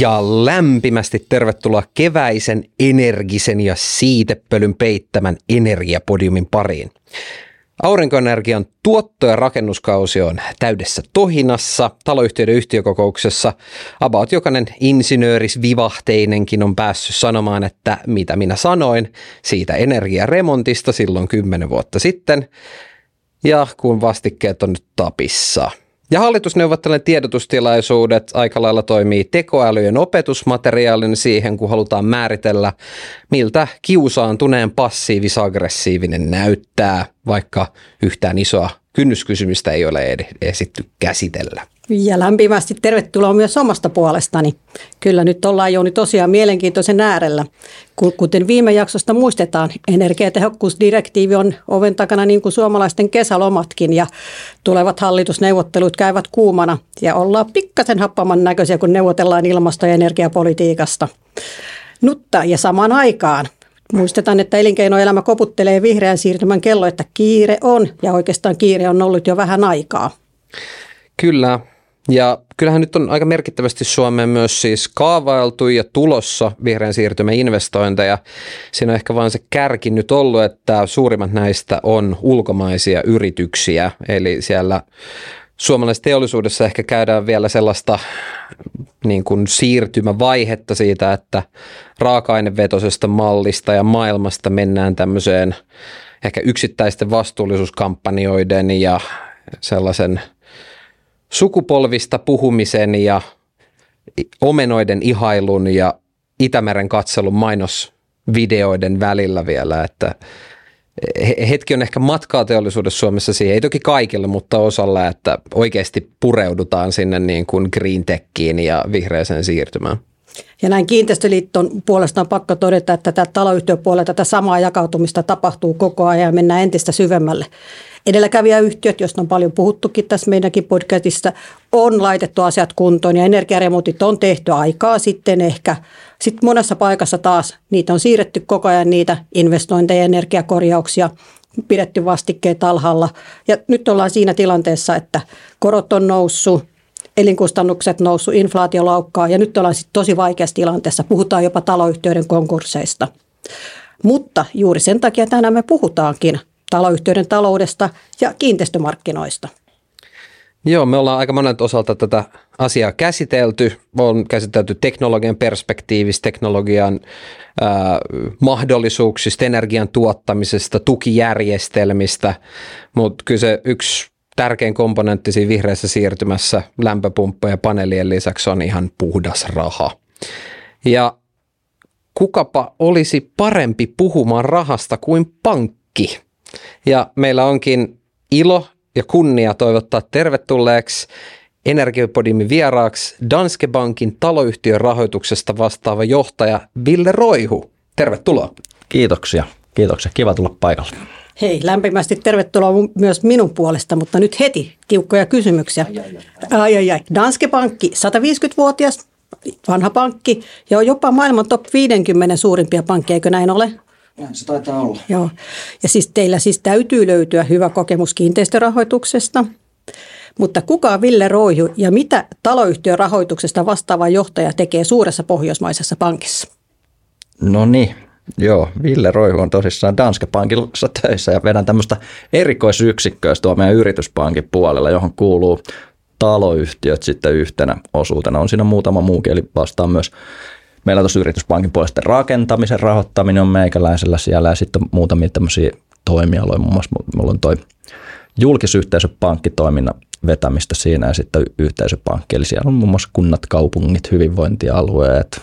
Ja lämpimästi tervetuloa keväisen, energisen ja siitepölyn peittämän energiapodiumin pariin. Aurinkoenergian tuotto- ja rakennuskausi on täydessä tohinassa, taloyhtiöiden yhtiökokouksessa. About jokainen insinöörisvivahteinenkin on päässyt sanomaan, että mitä minä sanoin siitä energiaremontista silloin 10 vuotta sitten. Ja kun vastikkeet on nyt tapissa. Ja hallitusneuvottelujen tiedotustilaisuudet aika lailla toimii tekoälyjen opetusmateriaalin siihen, kun halutaan määritellä, miltä kiusaantuneen passiivis-aggressiivinen näyttää, vaikka yhtään isoa kynnyskysymystä ei ole esitty käsitellä. Ja lämpimästi tervetuloa myös omasta puolestani. Kyllä nyt ollaan jo tosiaan mielenkiintoisen äärellä. Kuten viime jaksosta muistetaan, energiatehokkuusdirektiivi on oven takana niin kuin suomalaisten kesälomatkin ja tulevat hallitusneuvottelut käyvät kuumana ja ollaan pikkasen happaman näköisiä, kun neuvotellaan ilmasto- ja energiapolitiikasta. Mutta ja samaan aikaan muistetaan, että elinkeinoelämä koputtelee vihreän siirtymän kello, että kiire on ja oikeastaan kiire on ollut jo vähän aikaa. Kyllä. Ja kyllähän nyt on aika merkittävästi Suomeen myös siis kaavailtu ja tulossa vihreän siirtymän investointeja. Siinä on ehkä vaan se kärki nyt ollut, että suurimmat näistä on ulkomaisia yrityksiä. Eli siellä suomalaisessa teollisuudessa ehkä käydään vielä sellaista niin kuin siirtymävaihetta siitä, että raaka-ainevetoisesta mallista ja maailmasta mennään tämmöiseen ehkä yksittäisten vastuullisuuskampanjoiden ja sellaisen sukupolvista puhumisen ja omenoiden ihailun ja Itämeren katselun mainosvideoiden välillä vielä, että hetki on ehkä matkaa teollisuudessa Suomessa siihen, ei toki kaikille, mutta osalla, että oikeasti pureudutaan sinne niin kuin green techiin ja vihreäseen siirtymään. Ja näin Kiinteistöliiton puolestaan pakko todeta, että tätä taloyhtiöpuolella tätä samaa jakautumista tapahtuu koko ajan ja mennään entistä syvemmälle. Edelläkävijäyhtiöt, joista on paljon puhuttukin tässä meidänkin podcastissa, on laitettu asiat kuntoon ja energiaremontit on tehty aikaa sitten ehkä. Sitten monessa paikassa taas niitä on siirretty koko ajan niitä investointeja ja energiakorjauksia, pidetty vastikkeet alhaalla. Ja nyt ollaan siinä tilanteessa, että korot on noussut, elinkustannukset noussut, inflaatio laukkaa ja nyt ollaan sitten tosi vaikeassa tilanteessa. Puhutaan jopa taloyhtiöiden konkursseista. Mutta juuri sen takia tänään me puhutaankin taloyhtiöiden taloudesta ja kiinteistömarkkinoista. Joo, me ollaan aika monet osalta tätä asiaa käsitelty. On käsitelty teknologian perspektiivistä, teknologian mahdollisuuksista, energian tuottamisesta, tukijärjestelmistä, mutta kyllä se yksi tärkein komponentti siinä vihreässä siirtymässä lämpöpumppujen ja paneelien lisäksi on ihan puhdas raha. Ja kukapa olisi parempi puhumaan rahasta kuin pankki? Ja meillä onkin ilo ja kunnia toivottaa tervetulleeksi Energiapodiumin vieraaksi Danske Bankin taloyhtiön rahoituksesta vastaava johtaja Ville Roihu. Tervetuloa. Kiitoksia. Kiitoksia. Kiva tulla paikalle. Hei, lämpimästi tervetuloa myös minun puolesta, mutta nyt heti tiukkoja kysymyksiä. Ai. Danske Bankki, 150-vuotias, vanha pankki ja on jopa maailman top 50 suurimpia pankkeja, eikö näin ole? Näin se taitaa olla. Joo. Ja siis teillä siis täytyy löytyä hyvä kokemus kiinteistörahoituksesta. Mutta kuka on Ville Roihu ja mitä taloyhtiön rahoituksesta vastaava johtaja tekee suuressa pohjoismaisessa pankissa? No niin, joo. Ville Roihu on tosissaan Danske Bankissa töissä ja vedän tämmöistä erikoisyksikköä tuo meidän yrityspankin puolella, johon kuuluu taloyhtiöt sitten yhtenä osuutena. On siinä muutama muukin, eli vastaan myös. Meillä tuossa yrityspankin puolesta rakentamisen rahoittaminen on meikäläisellä siellä ja sitten on muutamia tämmöisiä toimialoja. Muun muassa mulla on toi julkisyhteisöpankkitoiminnan vetämistä siinä ja sitten yhteisöpankki. Eli siellä on muun muassa kunnat, kaupungit, hyvinvointialueet,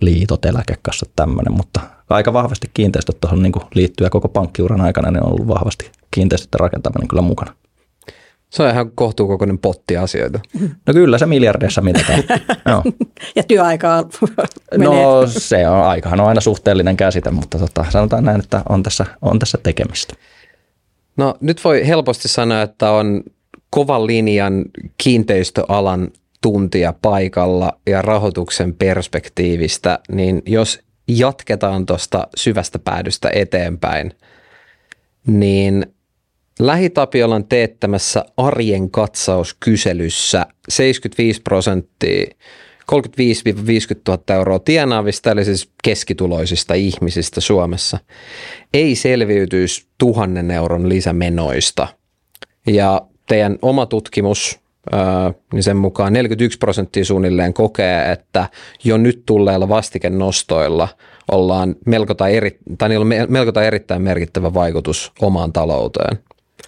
liitot, eläkekassat, tämmöinen. Mutta aika vahvasti kiinteistöt tuohon niin liittyy koko pankkiuran aikana, niin on ollut vahvasti kiinteistöiden rakentaminen kyllä mukana. Se on ihan kohtuukokoinen potti asioita. No kyllä se miljardeissa mitataan. No. Ja työaikaa menee. No se on, aikahan on aina suhteellinen käsite, mutta sanotaan näin, että on tässä tekemistä. No nyt voi helposti sanoa, että on kovan linjan kiinteistöalan tuntija paikalla ja rahoituksen perspektiivistä, niin jos jatketaan tuosta syvästä päädystä eteenpäin, niin Lähi-Tapiolan teettämässä Arjen katsaus kyselyssä 75% €35,000–50,000 tienaavista, eli siis keskituloisista ihmisistä Suomessa, ei selviytyisi €1,000 lisämenoista. Ja teidän oma tutkimus, niin sen mukaan 41% suunnilleen kokee, että jo nyt tulleilla vastikennostoilla ollaan melko tai erittäin merkittävä vaikutus omaan talouteen.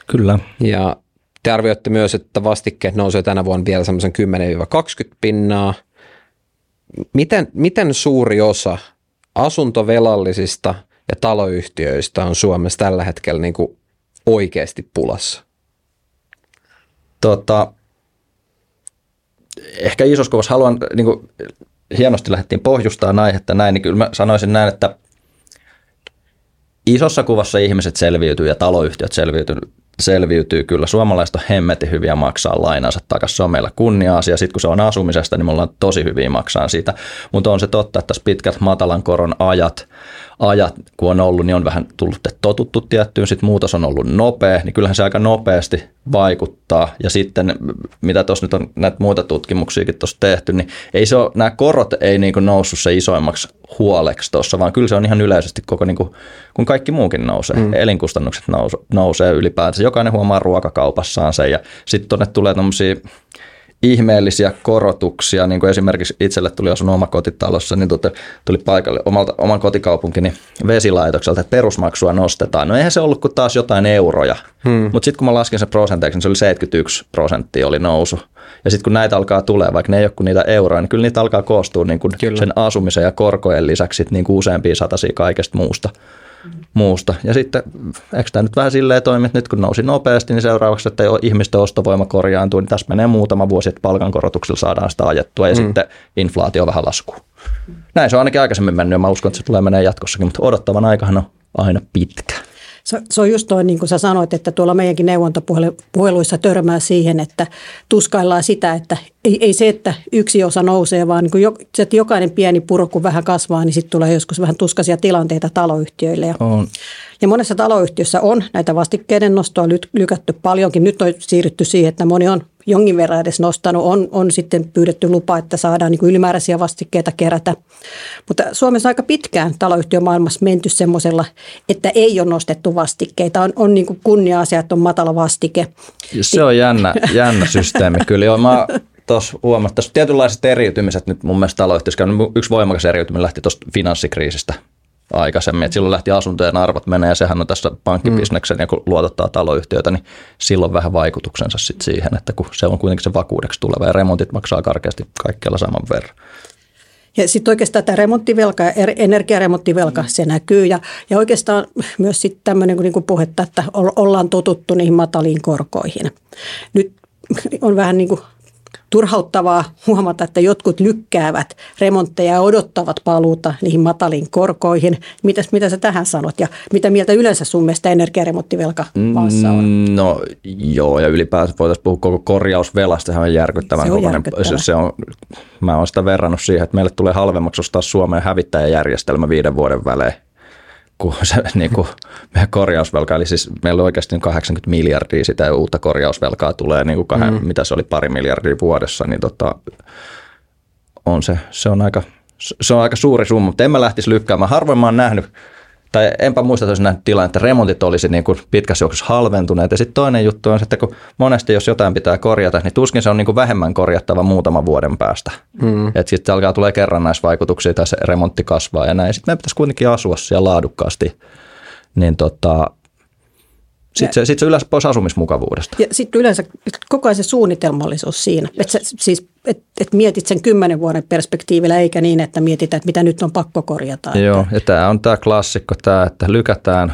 Kyllä. Ja te arvioitte myös, että vastikkeet nousee tänä vuonna vielä semmoisen 10–20%. Miten suuri osa asuntovelallisista ja taloyhtiöistä on Suomessa tällä hetkellä niin kuin oikeasti pulassa? Ehkä isossa kuvassa haluan, niin kuin hienosti lähdettiin pohjustamaan aihetta näin, niin kyllä mä sanoisin näin, että isossa kuvassa ihmiset selviytyy ja taloyhtiöt selviytyy kyllä. Suomalaiset on hemmetin hyviä maksaa lainansa takaisin. Se on meillä kunnia-asia. Sitten kun se on asumisesta, niin me ollaan tosi hyviä maksaa siitä. Mutta on se totta, että tässä pitkät matalan koron ajat kun on ollut, niin on vähän tullut totuttu tiettyyn. Sitten muutos on ollut nopea, niin kyllähän se aika nopeasti vaikuttaa. Ja sitten, mitä tuossa nyt on näitä muita tutkimuksiakin tuossa tehty, niin ei se ole, nämä korot ei niin kuin noussut se isoimmaksi huoleksi tuossa, vaan kyllä se on ihan yleisesti koko, niin kuin, kun kaikki muukin nousee. Elinkustannukset nousee ylipäätänsä. Jokainen huomaa ruokakaupassaan sen, ja sitten tuonne tulee tämmöisiä ihmeellisiä korotuksia, niin kuin esimerkiksi itselle tuli asunut omakotitalossa, niin tuli paikalle oman kotikaupunkini vesilaitokselta, että perusmaksua nostetaan. No eihän se ollut kuin taas jotain euroja, mutta sitten kun mä laskin sen prosenteiksi, niin se oli 71% oli nousu. Ja sitten kun näitä alkaa tulemaan, vaikka ne ei ole kuin niitä euroja, niin kyllä niitä alkaa koostua niin kuin sen asumisen ja korkojen lisäksi niin kuin useampia satasia kaikesta muusta. Ja sitten, eikö tämä nyt vähän silleen toimi, että nyt kun nousi nopeasti, niin seuraavaksi, että ihmisten ostovoima korjaantuu, niin tässä menee muutama vuosi, että palkankorotuksilla saadaan sitä ajettua ja sitten inflaatio vähän laskuun. Näin se on ainakin aikaisemmin mennyt ja mä uskon, että se tulee menee jatkossakin, mutta odottavan aikahan on aina pitkä. Se on just toi, niin kuin sä sanoit, että tuolla meidänkin neuvontapuheluissa törmää siihen, että tuskaillaan sitä, että ei se, että yksi osa nousee, vaan niin kuin se, että jokainen pieni puro, kun vähän kasvaa, niin sitten tulee joskus vähän tuskaisia tilanteita taloyhtiöille. Ja monessa taloyhtiössä on näitä vastikkeiden nostoa lykätty paljonkin. Nyt on siirrytty siihen, että moni on jonkin verran edes nostanut, on sitten pyydetty lupa, että saadaan niin kuin ylimääräisiä vastikkeita kerätä. Mutta Suomessa aika pitkään taloyhtiömaailmassa menty semmoisella, että ei ole nostettu vastikkeita. On niin kuin kunnia-asia, että on matala vastike. Se on jännä systeemi kyllä. Joo, mä tuossa huomaan, että tietynlaiset eriytymiset nyt mun mielestä taloyhtiössä. Yksi voimakas eriytyminen lähti tuosta finanssikriisistä aikaisemmin. Et silloin lähti asuntojen arvot menee ja sehän on tässä pankkibisneksen ja kun luotottaa taloyhtiöitä, niin silloin vähän vaikutuksensa sit siihen, että kun se on kuitenkin se vakuudeksi tuleva ja remontit maksaa karkeasti kaikkialla saman verran. Ja sitten oikeastaan tämä remonttivelka ja energiaremonttivelka, se näkyy ja oikeastaan myös sitten tämmöinen niin puhetta, että ollaan totuttu niihin mataliin korkoihin. Nyt on vähän niin kuin turhauttavaa huomata, että jotkut lykkäävät remontteja ja odottavat paluuta niihin mataliin korkoihin. Mitä sä tähän sanot ja mitä mieltä yleensä sun mielestä energiaremonttivelka maassa on? No joo, ja ylipäätään voitaisiin puhua koko korjausvelasta, sehän on järkyttävän kokoinen. Mä oon sitä verrannut siihen, että meille tulee halvemmaksi ostaa Suomeen hävittäjäjärjestelmä 5 vuoden välein. Se, niin kuin meidän korjausvelka, eli siis meillä oikeasti 80 miljardia sitä uutta korjausvelkaa tulee, niin kuin mitä se oli 2 miljardia vuodessa, niin se on aika suuri summa, mutta en mä lähtisi lykkäämään. Harvoin mä oon nähnyt, tai enpä muista, että olisin nähnyt tilanne, että remontit olisi niin kuin pitkässä juoksussa halventuneet. Ja sitten toinen juttu on se, että kun monesti jos jotain pitää korjata, niin tuskin se on niin kuin vähemmän korjattava muutaman vuoden päästä. Että sitten alkaa tulee kerrannaisvaikutuksia tai se remontti kasvaa ja näin. Sitten meidän pitäisi kuitenkin asua siellä laadukkaasti. Niin Sitten se yleensä pois asumismukavuudesta. Ja sitten yleensä koko ajan se suunnitelmallisuus siinä. Että siis, et mietit sen 10 vuoden perspektiivillä, eikä niin, että mietitään, että mitä nyt on pakko korjata. Joo, ja tämä on tämä klassikko, että lykätään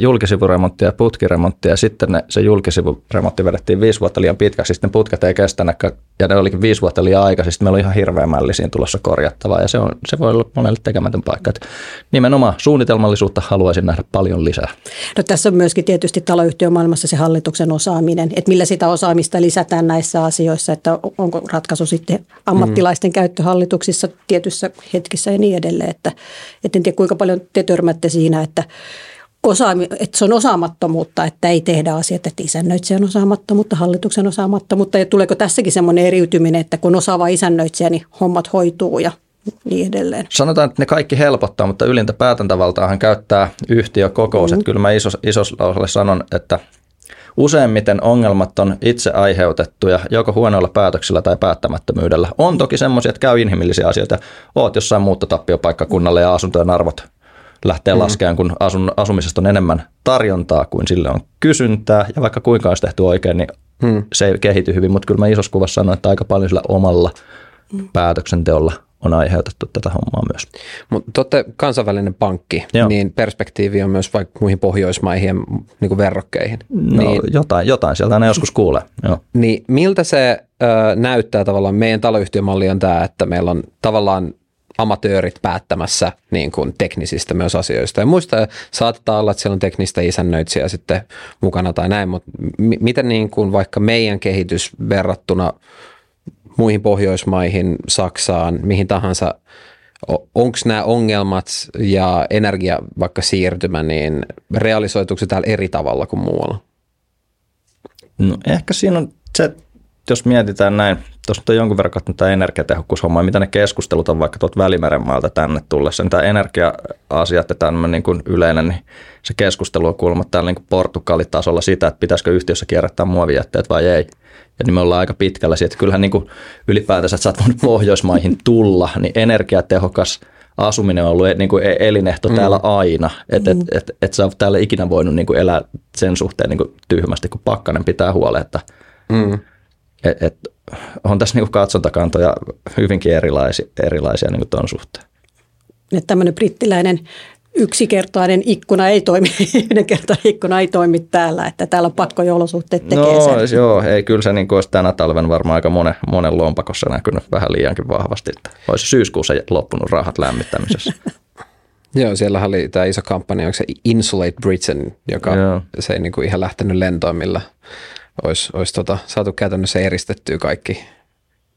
julkisivuremonttia ja putkiremonttia, ja sitten se julkisivuremontti vedettiin 5 vuotta liian pitkäksi, sitten putkat ei kestänytkään, ja ne olikin 5 vuotta liian aikaisin, sitten meillä on ihan hirveä mälli siinä tulossa korjattavaa, ja se voi olla monelle tekemätön paikka. Et nimenomaan suunnitelmallisuutta haluaisin nähdä paljon lisää. No tässä on myöskin tietysti taloyhtiömaailmassa se hallituksen osaaminen, että millä sitä osaamista lisätään näissä asioissa, että onko ratkaisu sitten ammattilaisten käyttö hallituksissa tietyissä hetkissä ja niin edelleen, että en tiedä kuinka paljon te törmätte siinä, että että se on osaamattomuutta, että ei tehdä asiat, että isännöitsijän osaamattomuutta, hallituksen osaamattomuutta. Ja tuleeko tässäkin semmoinen eriytyminen, että kun osaava isännöitsijä, niin hommat hoituu ja niin edelleen. Sanotaan, että ne kaikki helpottaa, mutta ylintä päätäntävaltaahan käyttää yhtiökokous. Mm-hmm. Kyllä mä isoslauselle sanon, että useimmiten ongelmat on itse aiheutettuja joko huonoilla päätöksillä tai päättämättömyydellä. On toki semmoisia, että käy inhimillisiä asioita. Oot jossain muuttotappiopaikkakunnalla ja asuntojen arvot lähtee laskemaan, kun asumisesta on enemmän tarjontaa kuin sille on kysyntää. Ja vaikka kuinka olisi tehty oikein, niin se ei kehity hyvin. Mutta kyllä mä isossa kuvassa sanon, että aika paljon sillä omalla päätöksenteolla on aiheutettu tätä hommaa myös. Mutta te olette kansainvälinen pankki, joo, niin perspektiivi on myös vaikka muihin Pohjoismaihin ja niin kuin verrokkeihin. No niin, jotain sieltä aina joskus kuulee. Joo. Niin miltä se näyttää tavallaan, meidän taloyhtiömalli on tämä, että meillä on tavallaan amatöörit päättämässä niin kuin teknisistä myös asioista. Ja muista saattaa olla, että siellä on teknistä isännöitsijää sitten mukana tai näin, mutta miten niin kuin vaikka meidän kehitys verrattuna muihin Pohjoismaihin, Saksaan, mihin tahansa, onko nämä ongelmat ja energia, vaikka siirtymä, niin realisoituuko se täällä eri tavalla kuin muualla? No ehkä siinä on se, jos mietitään näin, tuossa on jonkun verran katsonut tämä energiatehokkuushomma, mitä ne keskustelut on vaikka tuolta Välimerenmaalta tänne tullessa, niin tämä energia-asiat ja tämmöinen niin kuin yleinen, niin se keskustelu on kuulemma täällä niin Portugalitasolla sitä, että pitäisikö yhtiössä kierrättää muovijätteet vai ei. Ja niin me ollaan aika pitkällä siitä, että kyllähän niin kuin ylipäätänsä, että sä oot voinut Pohjoismaihin tulla, niin energiatehokas asuminen on ollut niin kuin elinehto täällä aina. Että et sä oot täällä ikinä voinut niin kuin elää sen suhteen niin kuin tyhmästi, kun pakkanen pitää huolen, että on tässä niin kuin katsontakantoja hyvinkin erilaisia niin kuin ton suhteen. Että tämmöinen brittiläinen yksikertainen ikkuna ei toimi, yhdenkertainen ikkuna ei toimi täällä, että täällä on pakko olosuhteet tekee sen. Joo, ei kyllä se niin kuin olisi tänä talven varmaan aika monen lompakossa näkynyt vähän liiankin vahvasti, että olisi syyskuussa loppunut rahat lämmittämisessä. Joo, siellä oli tämä iso kampanja, onko se Insulate Britain, joka se ei niin kuin ihan lähtenyt lentoon, millä olisi saatu käytännössä eristettyä kaikki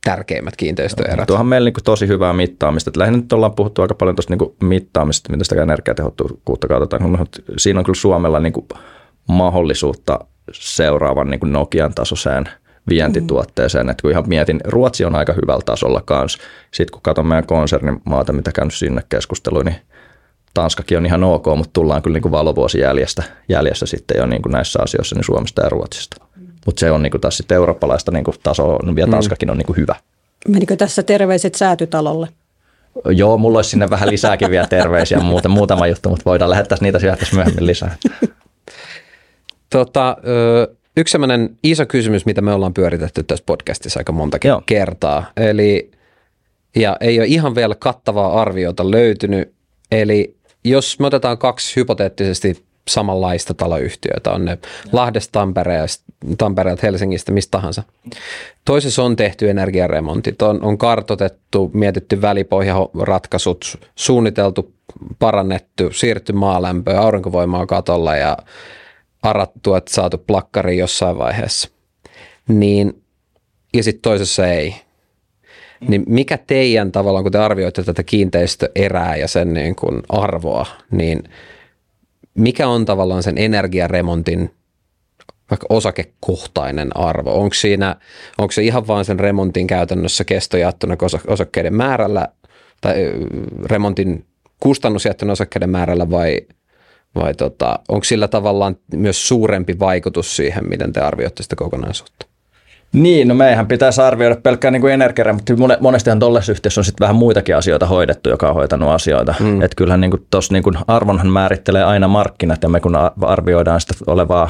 tärkeimmät kiinteistöerät. Tuohan meillä niin tosi hyvää mittaamista. Että lähinnä nyt ollaan puhuttu aika paljon tuosta niin mittaamista, miten sitä energiatehokkuutta katsotaan. Siinä on kyllä Suomella niin mahdollisuutta seuraavan niin Nokian tasoiseen vientituotteeseen. Että kun ihan mietin, Ruotsi on aika hyvällä tasolla kanssa. Sitten kun katson meidän konsernimaata, mitä käynyt sinne keskusteluun, niin Tanskakin on ihan ok, mutta tullaan kyllä niin valovuosijäljessä sitten jo niin näissä asioissa niin Suomesta ja Ruotsista. Mutta se on niinku taas sitten eurooppalaista niinku tasoa, ja Tanskakin on niinku hyvä. Menikö tässä terveiset Säätytalolle? Joo, mulla olisi sinne vähän lisääkin vielä terveisiä, muutama juttu, mutta voidaan lähettää niitä syöttäisiin myöhemmin lisää. Yksi sellainen iso kysymys, mitä me ollaan pyöritetty tässä podcastissa aika monta kertaa, eli, ja ei ole ihan vielä kattavaa arviota löytynyt, eli jos me otetaan kaksi hypoteettisesti samanlaista taloyhtiötä, on ne Lahdesta, Tampereelta, Helsingistä, mistä tahansa. Toisessa on tehty energiaremontit, on kartoitettu, mietitty välipohjaratkaisut, suunniteltu, parannettu, siirtty maalämpöä, aurinkovoimaa katolla ja arattu, että saatu plakkariin jossain vaiheessa. Niin, ja sitten toisessa ei. Niin mikä teidän tavallaan, kun te arvioitte tätä kiinteistöerää ja sen niin kuin arvoa, niin mikä on tavallaan sen energiaremontin vaikka osakekohtainen arvo? Onko se ihan vaan sen remontin käytännössä kesto jaettuna osakkeiden määrällä tai remontin kustannus jaettuna osakkeiden määrällä vai onko sillä tavallaan myös suurempi vaikutus siihen, miten te arvioitte sitä kokonaisuutta? Niin, no meihän pitäisi arvioida pelkkää niin kuin energiaa, mutta monestihan tuollaisessa yhtiössä on sitten vähän muitakin asioita hoidettu, joka on hoitanut asioita. Että kyllähän niin tuossa niin arvonhan määrittelee aina markkinat, ja me kun arvioidaan sitä olevaa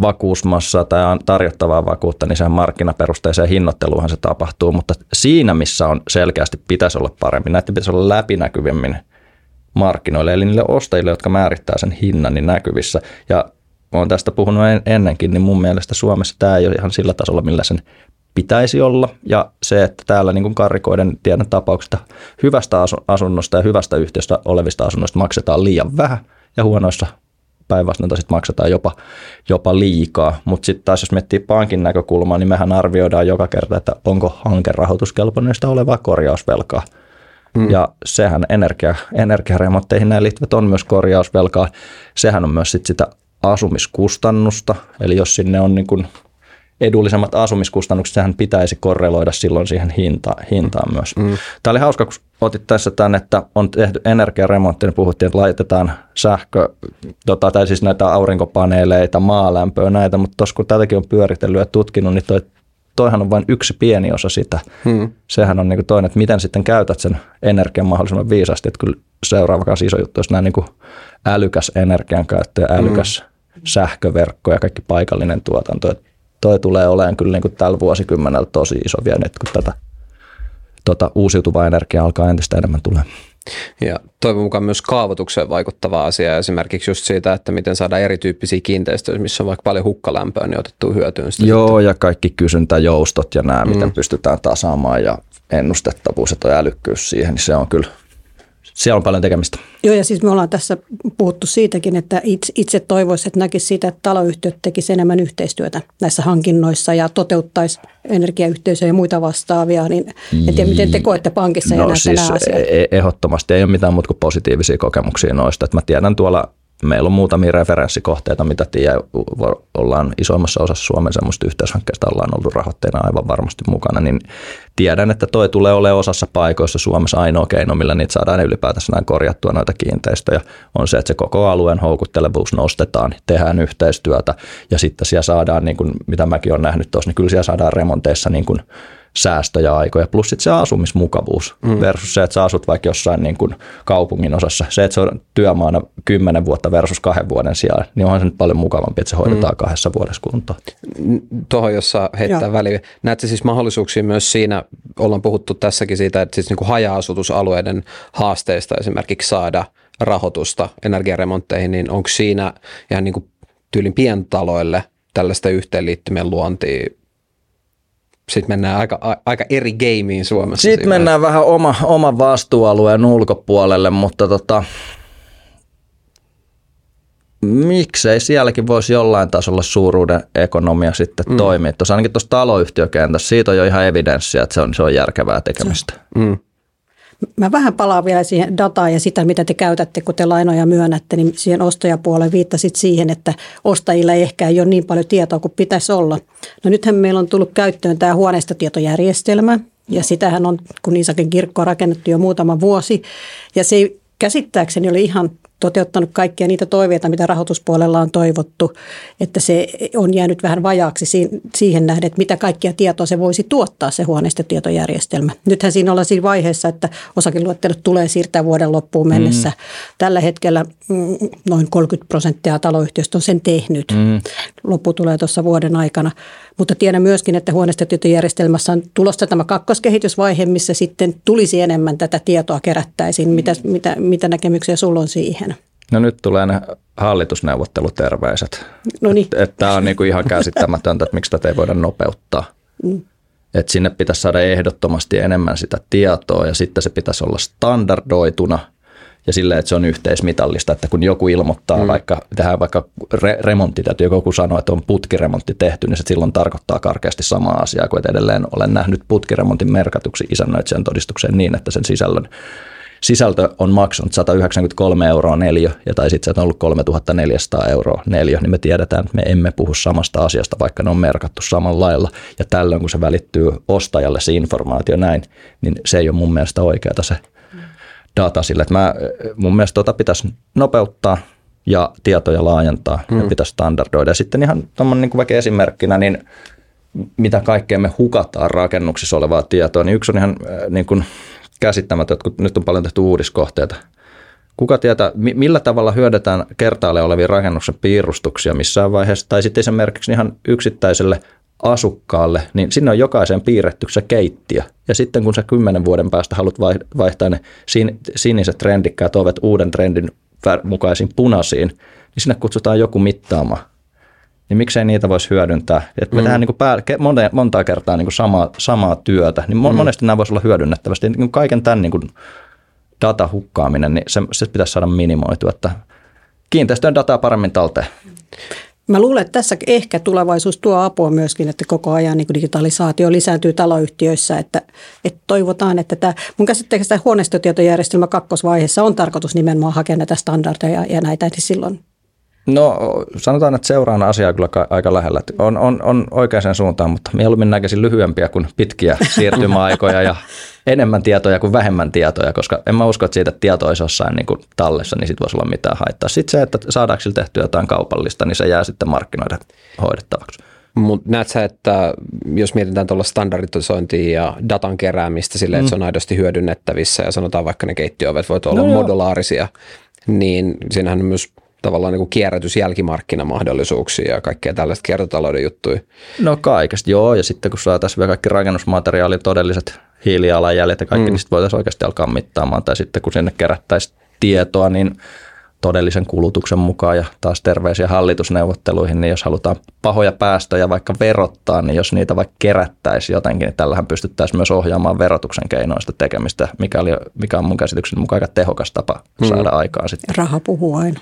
vakuusmassaa tai tarjottavaa vakuutta, niin sehän markkinaperusteiseen hinnoitteluuhan se tapahtuu, mutta siinä missä on selkeästi pitäisi olla paremmin, näitä pitäisi olla läpinäkyvimmin markkinoille, eli niille ostajille, jotka määrittää sen hinnan, niin näkyvissä. Ja olen tästä puhunut ennenkin, niin mun mielestä Suomessa tämä ei ole ihan sillä tasolla, millä sen pitäisi olla. Ja se, että täällä niin kuin karrikoiden tiedän tapauksesta hyvästä asunnosta ja hyvästä yhtiöstä olevista asunnoista maksetaan liian vähän ja huonoissa päinvastoin sitten maksetaan jopa liikaa. Mutta sitten taas jos miettii pankin näkökulmaa, niin mehän arvioidaan joka kerta, että onko hankerahoituskelpoinen sitä olevaa korjausvelkaa. Ja sehän energiaremontteihin nämä liittyvät on myös korjausvelkaa. Sehän on myös sitä asumiskustannusta, eli jos sinne on niin kuin edullisemmat asumiskustannukset, sehän pitäisi korreloida silloin siihen hintaan myös. Tämä oli hauska, kun otit tässä tämän, että on tehty energiaremontti, niin puhuttiin, että laitetaan siis näitä aurinkopaneeleita, maalämpöä, näitä, mutta tuossa kun tätäkin on pyöritellyt ja tutkinut, niin toihan on vain yksi pieni osa sitä. Sehän on niin kuin toinen, että miten sitten käytät sen energian mahdollisimman viisasti, että kyllä seuraavakaan iso juttu, jos nämä niin kuin älykäs energiankäyttö ja älykäs sähköverkko ja kaikki paikallinen tuotanto, toi tulee olemaan kyllä niin kuin tällä vuosikymmenellä tosi iso vielä nyt, kun tätä uusiutuvaa energiaa alkaa entistä enemmän tulee. Ja toivon mukaan myös kaavoitukseen vaikuttava asia, esimerkiksi just siitä, että miten saadaan erityyppisiä kiinteistöjä, missä on vaikka paljon hukkalämpöä, niin otettu hyötyyn sitä. Joo, sitten. Ja kaikki kysyntäjoustot ja nämä, miten pystytään tasaamaan ja ennustettavuus ja toi älykkyys siihen, niin se on kyllä, siellä on paljon tekemistä. Joo, ja siis me ollaan tässä puhuttu siitäkin, että itse toivoisi, että näkisi sitä, että taloyhtiöt tekisi enemmän yhteistyötä näissä hankinnoissa ja toteuttaisi energiayhteisöjä ja muita vastaavia. Niin en tiedä, miten te koette pankissa ja näitä nämä asiat. Ehdottomasti ei ole mitään muuta kuin positiivisia kokemuksia noista. Että mä tiedän tuolla, meillä on muutamia referenssikohteita, mitä tiedän, ollaan isoimmassa osassa Suomen semmoista yhteishankkeista, ollaan ollut rahoitteina aivan varmasti mukana, niin tiedän, että toi tulee olemaan osassa paikoissa Suomessa ainoa keino, millä niitä saadaan ylipäätänsä korjattua noita kiinteistöjä, on se, että se koko alueen houkuttelevuus nostetaan, tehdään yhteistyötä ja sitten siellä saadaan, niin kuin, mitä mäkin olen nähnyt tuossa, niin kyllä siellä saadaan remonteissa niin kuin säästöjä aikoja, plus sitten se asumismukavuus versus se, että sä asut vaikka jossain niin kuin kaupungin osassa. Se, että se on työmaana 10 vuotta versus 2 vuoden sijaan, niin onhan se nyt paljon mukavampi, että se hoidetaan 2 vuodessa kuntoon. Tuohon, jos saa heittää väliin. Näette siis mahdollisuuksia myös siinä, ollaan puhuttu tässäkin siitä, että siis niin kuin haja-asutusalueiden haasteista esimerkiksi saada rahoitusta energiaremontteihin, niin onko siinä ihan niin kuin tyylin pientaloille tällaista yhteenliittymien luontia? Sitten mennään aika eri gameiin Suomessa. Sitten mennään vähän oman vastuualueen ulkopuolelle, mutta miksei sielläkin voisi jollain tasolla suuruuden ekonomia sitten toimia. Tuossa ainakin tuossa taloyhtiökentässä, siitä on jo ihan evidenssiä, että se on järkevää tekemistä. Mä vähän palaan vielä siihen dataan ja sitä, mitä te käytätte, kun te lainoja myönnätte, niin siihen ostajapuoleen viittasit siihen, että ostajilla ei ehkä ole niin paljon tietoa kuin pitäisi olla. No nythän meillä on tullut käyttöön tämä huoneistotietojärjestelmä ja sitähän on, kun Iisakin kirkko on rakennettu jo muutama vuosi ja se ei käsittääkseni ole ihan toteuttanut kaikkia niitä toiveita, mitä rahoituspuolella on toivottu, että se on jäänyt vähän vajaaksi siihen nähden, että mitä kaikkia tietoa se voisi tuottaa se huoneistotietojärjestelmä. Nythän siinä ollaan siinä vaiheessa, että osakeluettelot tulee siirtää vuoden loppuun mennessä. Tällä hetkellä noin 30% taloyhtiöistä on sen tehnyt. Loppu tulee tuossa vuoden aikana. Mutta tiedän myöskin, että huoneistotietojärjestelmässä on tulossa tämä kakkoskehitysvaihe, missä sitten tulisi enemmän tätä tietoa kerättäisiin. Mitä näkemyksiä sulla on siihen? No nyt tulee ne hallitusneuvotteluterveiset. No niin. Tämä on niinku ihan käsittämätöntä, että miksi tätä ei voida nopeuttaa. Että sinne pitäisi saada ehdottomasti enemmän sitä tietoa ja sitten se pitäisi olla standardoituna. Ja silleen, että se on yhteismitallista, että kun joku ilmoittaa, tehdään vaikka remontti, että joku sanoo, että on putkiremontti tehty, niin se silloin tarkoittaa karkeasti samaa asiaa kuin, että edelleen olen nähnyt putkiremontin merkatuksi isännöitsijän todistukseen niin, että sen sisältö on maksanut 193 € neliö, tai sitten se on ollut 3 400 € neliö, niin me tiedetään, että me emme puhu samasta asiasta, vaikka ne on merkattu samalla lailla. Ja tällöin, kun se välittyy ostajalle se informaatio näin, niin se ei ole mun mielestä oikeata se data sille, että mun mielestä pitäisi nopeuttaa ja tietoja laajentaa ja pitäisi standardoida. Ja sitten ihan tuommoinen niin kuin vaikka esimerkkinä, niin mitä kaikkea me hukataan rakennuksissa olevaa tietoa, niin yksi on ihan niin kuin käsittämätön, että nyt on paljon tehty uudiskohteita. Kuka tietää, millä tavalla hyödytään kertaalle olevia rakennuksen piirustuksia missään vaiheessa, tai sitten esimerkiksi ihan yksittäiselle asukkaalle, niin sinne on jokaiseen piirretty se keittiö. Ja sitten kun sä 10 vuoden päästä haluat vaihtaa ne siniset trendikkäät ovet uuden trendin mukaisiin punaisiin, niin sinne kutsutaan joku mittaamaan. Niin miksei niitä voisi hyödyntää? Et me tehdään niin kuin monta kertaa niin kuin samaa työtä, niin monesti nämä voisi olla hyödynnettävästi. Niin kuin kaiken tämän niin kuin datahukkaaminen, niin se pitäisi saada minimoitua, että kiinteistön dataa paremmin talteen. Mä luulen, että tässä ehkä tulevaisuus tuo apua myöskin, että koko ajan niin digitalisaatio lisääntyy taloyhtiöissä. Että toivotaan, että tämä, mun käsitteeksi huoneistotietojärjestelmä kakkosvaiheessa on tarkoitus nimenomaan hakea näitä standardeja ja näitä, niin silloin. No sanotaan, että seuraan asiaa kyllä aika lähellä. On oikeaan suuntaan, mutta mieluummin näkisin lyhyempiä kuin pitkiä siirtymäaikoja ja enemmän tietoja kuin vähemmän tietoja, koska en mä usko, että siitä tietoa olisi jossain niin kuin tallessa, niin siitä voisi olla mitään haittaa. Sitten se, että saadaanko sillä tehtyä jotain kaupallista, niin se jää sitten markkinoiden hoidettavaksi. Mutta näet sä, että jos mietitään tuolla standardisointia ja datan keräämistä silleen, että se on aidosti hyödynnettävissä ja sanotaan vaikka ne keittiöovet voivat olla modulaarisia, niin siinähän on myös tavallaan niin kuin kierrätys, jälkimarkkinamahdollisuuksia ja kaikkea tällaista kiertotalouden juttuja. No kaikesta, joo. Ja sitten kun saataisiin vielä kaikki rakennusmateriaalit, todelliset hiilijalanjäljet ja kaikki, niin sitten voitaisiin oikeasti alkaa mittaamaan. Tai sitten kun sinne kerättäisiin tietoa, niin todellisen kulutuksen mukaan ja taas terveisiä hallitusneuvotteluihin, niin jos halutaan pahoja päästöjä vaikka verottaa, niin jos niitä vaikka kerättäisiin jotenkin, niin tällähän pystyttäisiin myös ohjaamaan verotuksen keinoista tekemistä, mikä on mun käsityksen mukaan aika tehokas tapa saada aikaan sitten. Raha puhuu aina.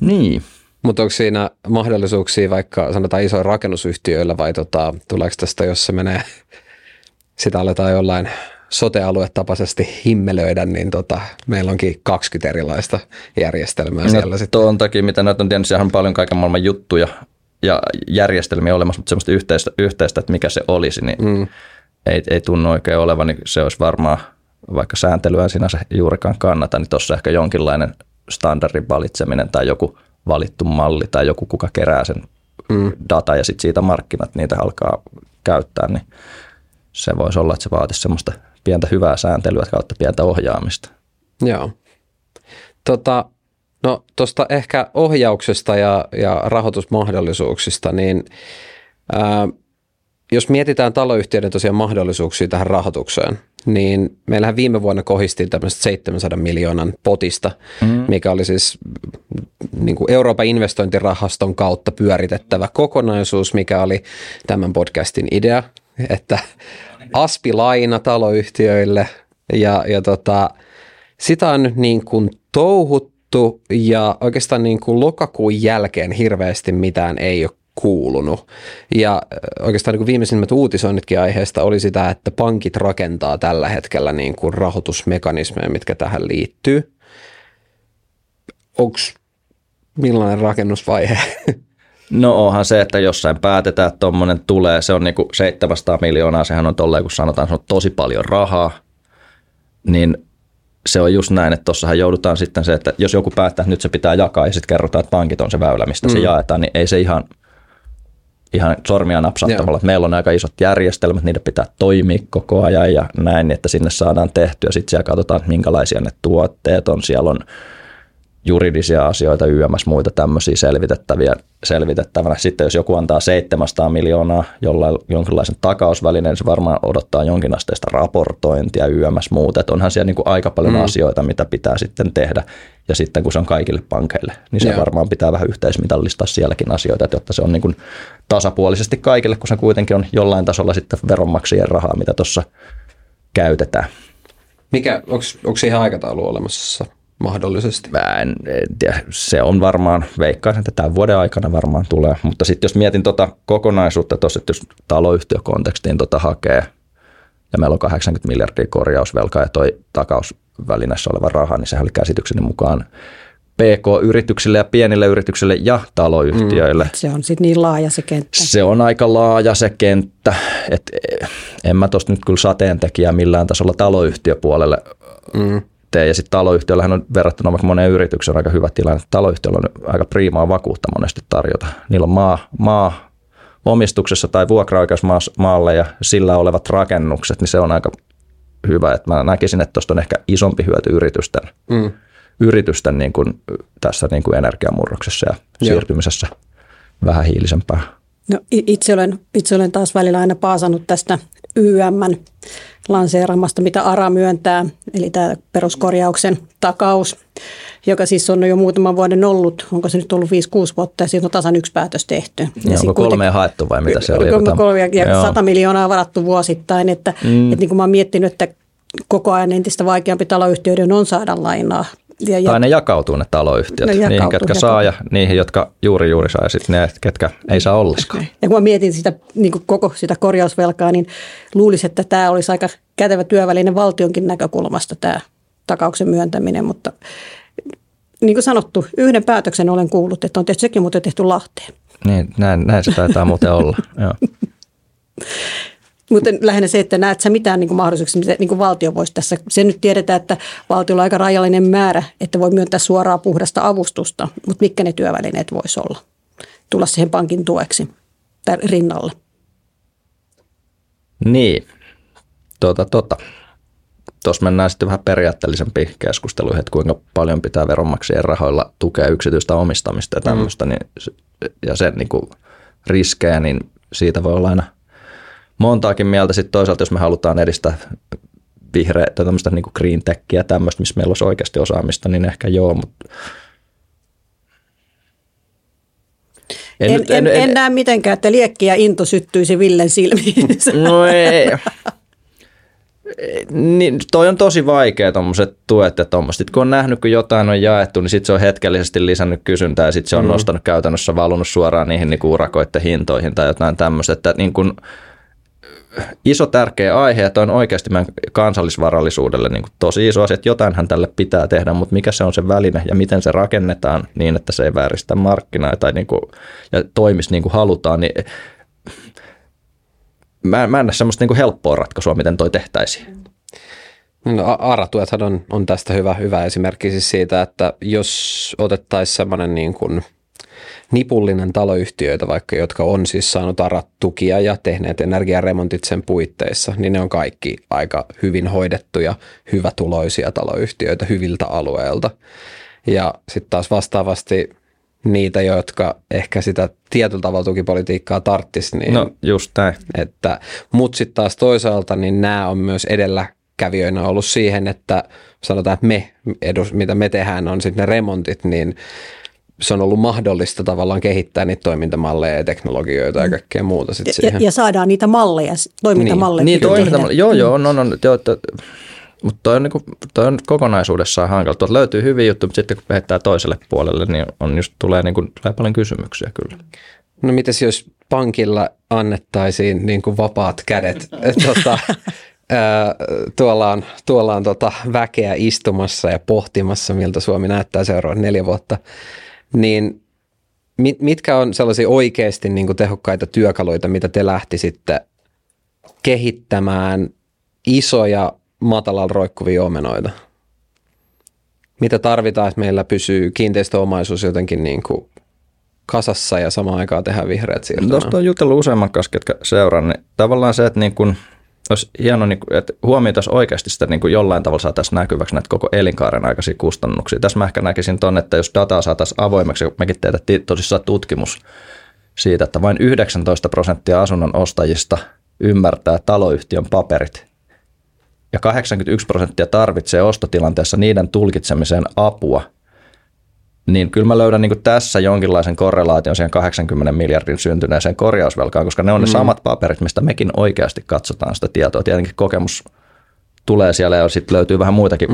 Niin. Mutta onko siinä mahdollisuuksia vaikka sanotaan isoilla rakennusyhtiöillä vai tuleeko tästä, jos se menee, sitä aletaan jollain sote-aluetapaisesti himmelöidä, niin meillä onkin 20 erilaista järjestelmää siellä sitten. Tuon takia, mitä näitä on tietysti ihan paljon kaiken maailman juttuja ja järjestelmiä olemassa, mutta semmoista yhteistä, että mikä se olisi, niin ei tunnu oikein olevan, niin se olisi varmaan, vaikka sääntelyä sinänsä juurikaan kannata, niin tuossa ehkä jonkinlainen standardin valitseminen tai joku valittu malli tai joku, kuka kerää sen data ja sitten siitä markkinat niitä alkaa käyttää, niin se voisi olla, että se vaatisi semmoista pientä hyvää sääntelyä kautta pientä ohjaamista. Joo. No tuosta ehkä ohjauksesta ja rahoitusmahdollisuuksista, niin jos mietitään taloyhtiöiden tosiaan mahdollisuuksia tähän rahoitukseen, niin meillähän viime vuonna kohistiin tämmöistä 700 miljoonan potista, mikä oli siis niin kuin Euroopan investointirahaston kautta pyöritettävä kokonaisuus, mikä oli tämän podcastin idea, että aspilaina taloyhtiöille ja sitä on nyt niin kuin touhuttu ja oikeastaan niin kuin lokakuun jälkeen hirveästi mitään ei ole kuulunut. Ja oikeastaan niin viimeisimmät uutisoinnitkin aiheesta oli sitä, että pankit rakentaa tällä hetkellä niin kuin rahoitusmekanismeja, mitkä tähän liittyy. Onko millainen rakennusvaihe? No onhan se, että jossain päätetään, että tuommoinen tulee. Se on niin kuin 700 miljoonaa, sehän on tolleen, kun sanotaan, se on tosi paljon rahaa. Niin se on just näin, että tuossahan joudutaan sitten se, että jos joku päättää, että nyt se pitää jakaa ja sitten kerrotaan, että pankit on se väylä, mistä se jaetaan, niin ei se ihan sormia napsauttamalla, että meillä on aika isot järjestelmät, niiden pitää toimia koko ajan ja näin, että sinne saadaan tehtyä. Sitten siellä katsotaan, minkälaisia ne tuotteet on. Siellä on juridisia asioita, YMS, muita tämmöisiä selvitettävänä. Sitten jos joku antaa 700 miljoonaa jonkinlaisen takausvälineen, niin se varmaan odottaa jonkinasteista raportointia, YMS, muuta. Että onhan siellä niin kuin aika paljon asioita, mitä pitää sitten tehdä. Ja sitten kun se on kaikille pankeille, niin se varmaan pitää vähän yhteismitallistaa sielläkin asioita, jotta se on niin kuin tasapuolisesti kaikille, kun se kuitenkin on jollain tasolla sitten veronmaksajien rahaa, mitä tuossa käytetään. Onko siihen aikataulu olemassa? Mahdollisesti. En tiedä. Se on varmaan, veikkaan, että tämän vuoden aikana varmaan tulee, mutta sitten jos mietin kokonaisuutta tuossa, että jos taloyhtiökontekstiin hakee, ja meillä on 80 miljardia korjausvelkaa ja toi takausvälinässä oleva raha, niin sehän oli käsitykseni mukaan PK-yrityksille ja pienille yrityksille ja taloyhtiöille. Se on sitten niin laaja se kenttä. Se on aika laaja se kenttä, että en mä tuosta nyt kyllä sateentekijää millään tasolla taloyhtiöpuolelle ja sitten taloyhtiöllähän on verrattuna vaikka moneen yritykseen aika hyvä tilanne. Taloyhtiöllä on aika priimaa vakuutta monesti tarjota. Niillä on maa omistuksessa tai vuokraoikeus maalle ja sillä olevat rakennukset, niin se on aika hyvä. Et mä näkisin, että tuosta on ehkä isompi hyöty yritysten niin kuin tässä niin kuin energiamurroksessa ja siirtymisessä vähän hiilisempään. No, itse olen taas välillä aina paasannut tästä YM-lanseeramasta, mitä ARA myöntää, eli tämä peruskorjauksen takaus, joka siis on jo muutaman vuoden ollut, onko se nyt ollut 5-6 vuotta, ja siitä on tasan yksi päätös tehty. Ja onko 3 haettu vai mitä se oli? 3 ja 100 miljoonaa varattu vuosittain, että niin kuin mä oon miettinyt, että koko ajan entistä vaikeampi taloyhtiöiden on saada lainaa Tai ne jakautuu ne taloyhtiöt, ne jakautuu, niihin ketkä saa ja niihin, jotka juuri saa ja sitten ne, ketkä ei saa ollenkaan. Ja kun mä mietin sitä, niin kuin koko sitä korjausvelkaa, niin luulisin, että tämä olisi aika kätevä työväline valtionkin näkökulmasta tämä takauksen myöntäminen, mutta niin kuin sanottu, yhden päätöksen olen kuullut, että on tehty sekin muuten tehty Lahteen. Niin, näin se taitaa muuten olla, joo. Mutta lähinnä se, että näet sä mitään niin kuin mahdollisuuksia, mitä niin kuin valtio voisi tässä. Se nyt tiedetään, että valtiolla on aika rajallinen määrä, että voi myöntää suoraa puhdasta avustusta, mutta mitkä ne työvälineet voisi olla? Tulla siihen pankin tueksi tai rinnalle. Niin, Tuossa mennään sitten vähän periaatteellisempiin keskusteluihin, että kuinka paljon pitää veronmaksajien rahoilla tukea yksityistä omistamista ja tämmöistä. Ja sen niin kuin riskejä, niin siitä voi olla aina montaakin mieltä. Sitten toisaalta, jos me halutaan edistää vihreä tai tämmöistä niin kuin green techia, tämmöistä, missä meillä olisi oikeasti osaamista, niin ehkä joo, mutta en näe mitenkään, että liekki ja into syttyisi Villen silmiin. No ei. Niin, toi on tosi vaikea tuommoiset tuet ja tuommoiset. Kun on nähnyt, kun jotain on jaettu, niin sitten se on hetkellisesti lisännyt kysyntää ja sitten se on nostanut käytännössä, valunut suoraan niihin niin kuin urakoiden hintoihin tai jotain tämmöistä. Että niin kuin iso tärkeä aihe ja toi on oikeasti meidän kansallisvarallisuudelle niin kuin tosi iso asia, että jotainhan tälle pitää tehdä, mutta mikä se on se väline ja miten se rakennetaan niin, että se ei vääristä markkinaa tai niin kuin, ja toimisi niin kuin halutaan, niin mä en näe semmoista niinku helppoa ratkaisua, miten toi tehtäisiin. No, ARA-tuethan on tästä hyvä esimerkki siis siitä, että jos otettaisiin semmoinen niin kuin nipullinen taloyhtiöitä vaikka, jotka on siis saanut ARA-tukia ja tehneet energiaremontit sen puitteissa, niin ne on kaikki aika hyvin hoidettuja, hyvätuloisia taloyhtiöitä hyviltä alueilta. Ja sitten taas vastaavasti niitä, jotka ehkä sitä tietyllä tavalla tukipolitiikkaa tarttisi. Niin, no just näin. Mutta sitten taas toisaalta, niin nämä on myös edelläkävijöinä ollut siihen, että sanotaan, että mitä me tehdään, on sitten ne remontit, niin se on ollut mahdollista tavallaan kehittää niitä toimintamalleja ja teknologioita ja kaikkea muuta sitten siihen. Ja saadaan niitä malleja, toimintamalleja. Niin toimintamalleja, joo. Mutta toi on kokonaisuudessaan hankala. Tuolta löytyy hyviä juttuja, mutta sitten kun heittää toiselle puolelle, niin on just, tulee paljon kysymyksiä kyllä. No mitäs jos pankilla annettaisiin niin kuin vapaat kädet? Tuolla on väkeä istumassa ja pohtimassa, miltä Suomi näyttää seuraavan 4 vuotta. Niin mitkä on sellaisia oikeasti niin kuin tehokkaita työkaluita, mitä te lähtisitte kehittämään isoja matalalla roikkuvia omenoita? Mitä tarvitaan, että meillä pysyy kiinteistöomaisuus jotenkin niin kuin kasassa ja samaan aikaan tehdään vihreät siirtymään? Tuosta on jutellut useamman kanssa, ketkä seuraan, niin tavallaan se, että niin kuin olisi hienoa, että huomioitaisiin oikeasti sitä, niin kuin jollain tavalla saataisiin näkyväksi näitä koko elinkaaren aikaisia kustannuksia. Tässä mä ehkä näkisin tuonne, että jos dataa saataisiin avoimeksi, mekin teetettiin tosissaan tutkimus siitä, että vain 19% asunnon ostajista ymmärtää taloyhtiön paperit. Ja 81% tarvitsee ostotilanteessa niiden tulkitsemiseen apua, niin kyllä mä löydän niin tässä jonkinlaisen korrelaation siihen 80 miljardin syntyneeseen korjausvelkaan, koska ne on ne samat paperit, mistä mekin oikeasti katsotaan sitä tietoa. Tietenkin kokemus tulee siellä ja sitten löytyy vähän muitakin,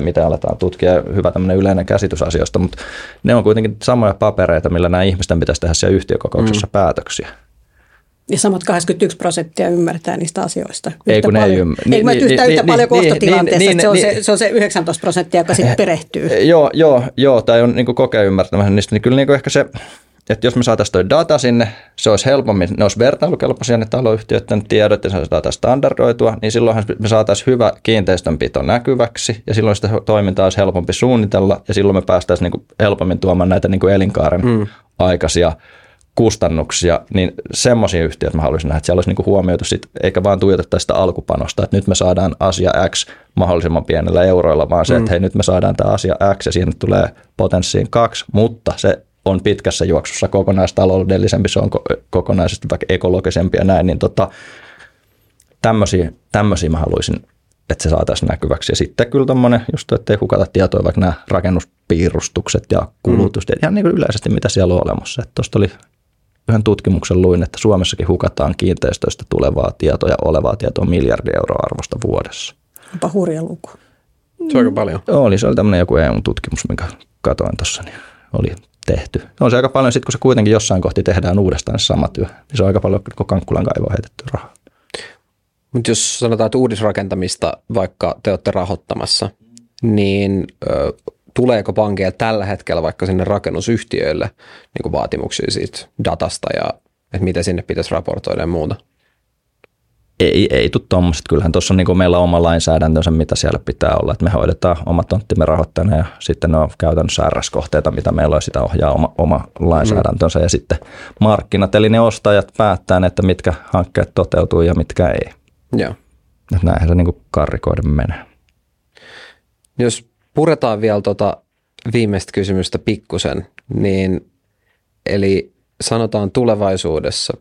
mitä aletaan tutkia. Hyvä tämmöinen yleinen käsitys asioista, mutta ne on kuitenkin samoja papereita, millä nämä ihmisten pitäisi tehdä siellä yhtiökokouksessa päätöksiä. Ja samat 81% ymmärtää niistä asioista. Se on se 19%, joka sitten perehtyy. Joo, tai on niinku kokea ymmärtämään niistä. Niin kyllä niinku ehkä se, että jos me saataisiin toi data sinne, se olisi helpommin, ne olisi vertailukelpoisia ne taloyhtiöiden tiedot, ja se saataisiin standardoitua, niin silloinhan me saataisiin hyvä kiinteistönpito näkyväksi, ja silloin sitä toimintaa olisi helpompi suunnitella, ja silloin me päästäisiin niinku helpommin tuomaan näitä niinku elinkaaren aikaisia kustannuksia, niin semmoisia yhtiöitä mä haluaisin nähdä, että siellä olisi niinku huomioitu sit, eikä vaan tuijotettaisi sitä alkupanosta, että nyt me saadaan asia X mahdollisimman pienellä euroilla, vaan se, että hei, nyt me saadaan tämä asia X ja siihen tulee potenssiin 2, mutta se on pitkässä juoksussa kokonaistaloudellisempi, se on kokonaisesti vaikka ekologisempi ja näin, niin tämmöisiä mä haluaisin, että se saataisiin näkyväksi. Ja sitten kyllä tommoinen, just ettei hukata tietoa, vaikka nämä rakennuspiirustukset ja kulutusta, ihan niin kuin yleisesti mitä siellä on olemassa, että tuosta oli yhden tutkimuksen luin, että Suomessakin hukataan kiinteistöistä tulevaa tietoa ja olevaa tietoa miljardia euroa arvosta vuodessa. Onpa hurja luku. Se aika paljon. Oli, se oli tämmöinen joku EU-tutkimus, minkä katoin tuossa, niin oli tehty. On se aika paljon, sit kun se kuitenkin jossain kohti tehdään uudestaan sama työ, niin se on aika paljon, kun Kankkulan kaivoon heitetty rahaa. Mutta jos sanotaan, että uudisrakentamista vaikka te olette rahoittamassa, niin tuleeko pankeilla tällä hetkellä vaikka sinne rakennusyhtiöille niin kuin vaatimuksia siitä datasta ja että mitä sinne pitäisi raportoida ja muuta? Ei tule tuommoiset. Kyllähän tuossa on niin kuin meillä oma lainsäädäntönsä, mitä siellä pitää olla. Et me hoidetaan oma tonttimme rahoittajana ja sitten ne on käytännössä RS-kohteita, mitä meillä on, sitä ohjaa oma lainsäädäntönsä. Ja sitten markkinat, eli ne ostajat päättää, että mitkä hankkeet toteutuu ja mitkä ei. Joo. Että näinhän se niin kuin karrikoiden menee. Jos puretaan vielä viimeistä kysymystä pikkusen, niin eli sanotaan tulevaisuudessa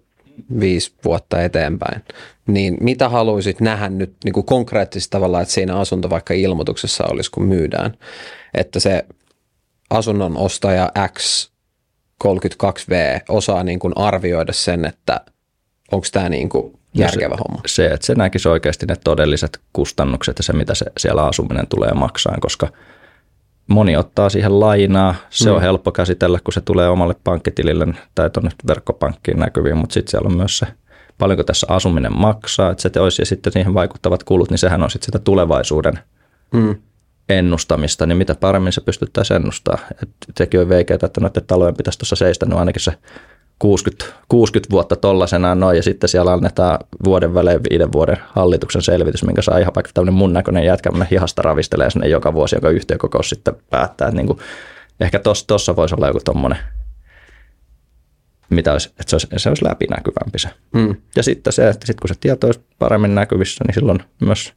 5 vuotta eteenpäin, niin mitä haluaisit nähdä nyt niin kuin konkreettisesti tavallaan, että siinä asunto vaikka ilmoituksessa olisi, kun myydään, että se asunnon ostaja X32V osaa niin kuin arvioida sen, että onko tämä niin kuin järkevä homma? Se, että se näkisi oikeasti ne todelliset kustannukset ja se, mitä se siellä asuminen tulee maksaa, koska moni ottaa siihen lainaa, se on helppo käsitellä, kun se tulee omalle pankkitilille tai tuonne verkkopankkiin näkyviin, mutta sitten siellä on myös se, paljonko tässä asuminen maksaa, että se olisi, ja sitten siihen vaikuttavat kulut, niin sehän on sitten sitä tulevaisuuden ennustamista, niin mitä paremmin se pystyttäisiin ennustamaan. Sekin on veikeää, että noiden talojen pitäisi tuossa seistä, no ainakin se 60 vuotta tollasenaan noin, ja sitten siellä annetaan vuoden välein 5 vuoden hallituksen selvitys, minkä saa ihan vaikka tämmöinen mun näköinen jätkä, minä hihasta ravistelee sinne joka vuosi, joka yhtiökokous sitten päättää. Että niin kuin, ehkä tuossa voisi olla joku tommoinen, mitä olisi, että se olisi läpinäkyvämpi se. Ja sitten se, että kun se tieto olisi paremmin näkyvissä, niin silloin myös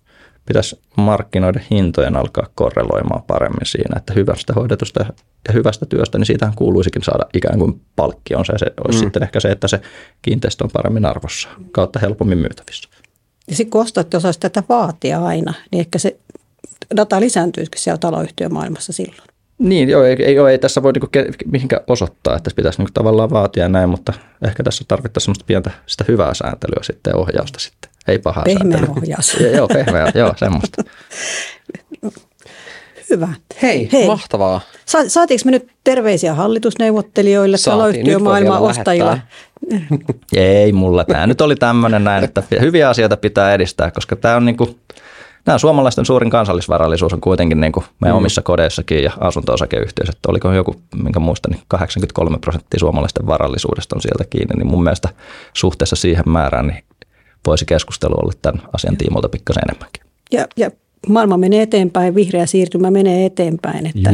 pitäisi markkinoiden hintojen alkaa korreloimaan paremmin siinä, että hyvästä hoidetusta ja hyvästä työstä, niin siitähän kuuluisikin saada ikään kuin palkkioon. Se olisi sitten ehkä se, että se kiinteistö on paremmin arvossa, kautta helpommin myytävissä. Ja sitten kun ostaa, että osaisi tätä vaatia aina, niin ehkä se data lisääntyisikin siellä taloyhtiömaailmassa silloin. Niin, joo, ei tässä voi niinku mihinkään osoittaa, että pitäisi niinku tavallaan vaatia näin, mutta ehkä tässä tarvittaisiin semmoista pientä sitä hyvää sääntelyä sitten ja ohjausta sitten. Ei pahaa sääntelyä. Pehmeä ohjaus. Joo, pehmeä, joo, semmoista. Hyvä. Hei, mahtavaa. Saatiinko me nyt terveisiä hallitusneuvottelijoille, taloyhtiömaailman ostajille? Ei mulla. Tämä nyt oli tämmöinen näin, että hyviä asioita pitää edistää, koska tämä on niinku... Nämä suomalaisten suurin kansallisvarallisuus on kuitenkin niin kuin meidän omissa kodeissakin ja asunto-osakeyhtiöissä. Oliko joku, minkä muistan, niin 83% suomalaisten varallisuudesta on sieltä kiinni. Niin mun mielestä suhteessa siihen määrään niin voisi keskustelu olla tämän asian tiimoilta pikkasen enemmänkin. Ja maailma menee eteenpäin, vihreä siirtymä menee eteenpäin, että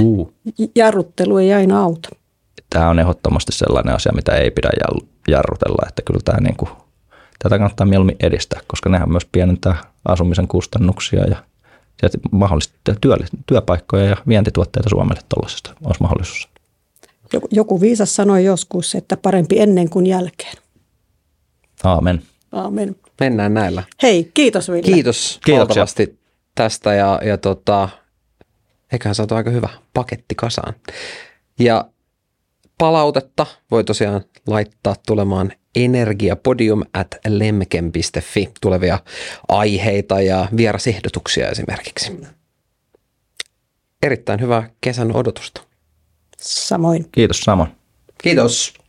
jarruttelu ei aina auta. Tämä on ehdottomasti sellainen asia, mitä ei pidä jarrutella, että kyllä tämä niin kuin... Tätä kannattaa mieluummin edistää, koska nehän myös pienentää asumisen kustannuksia ja mahdollisesti työpaikkoja ja vientituotteita Suomelle tuollaisesta olisi mahdollisuus. Joku viisas sanoi joskus, että parempi ennen kuin jälkeen. Aamen. Mennään näillä. Hei, kiitos Ville. Kiitos valtavasti tästä ja eiköhän saatu aika hyvä paketti kasaan. Ja palautetta voi tosiaan laittaa tulemaan energiapodium at lemken.fi tulevia aiheita ja vierasehdotuksia esimerkiksi. Erittäin hyvää kesän odotusta. Samoin. Kiitos samoin. Kiitos.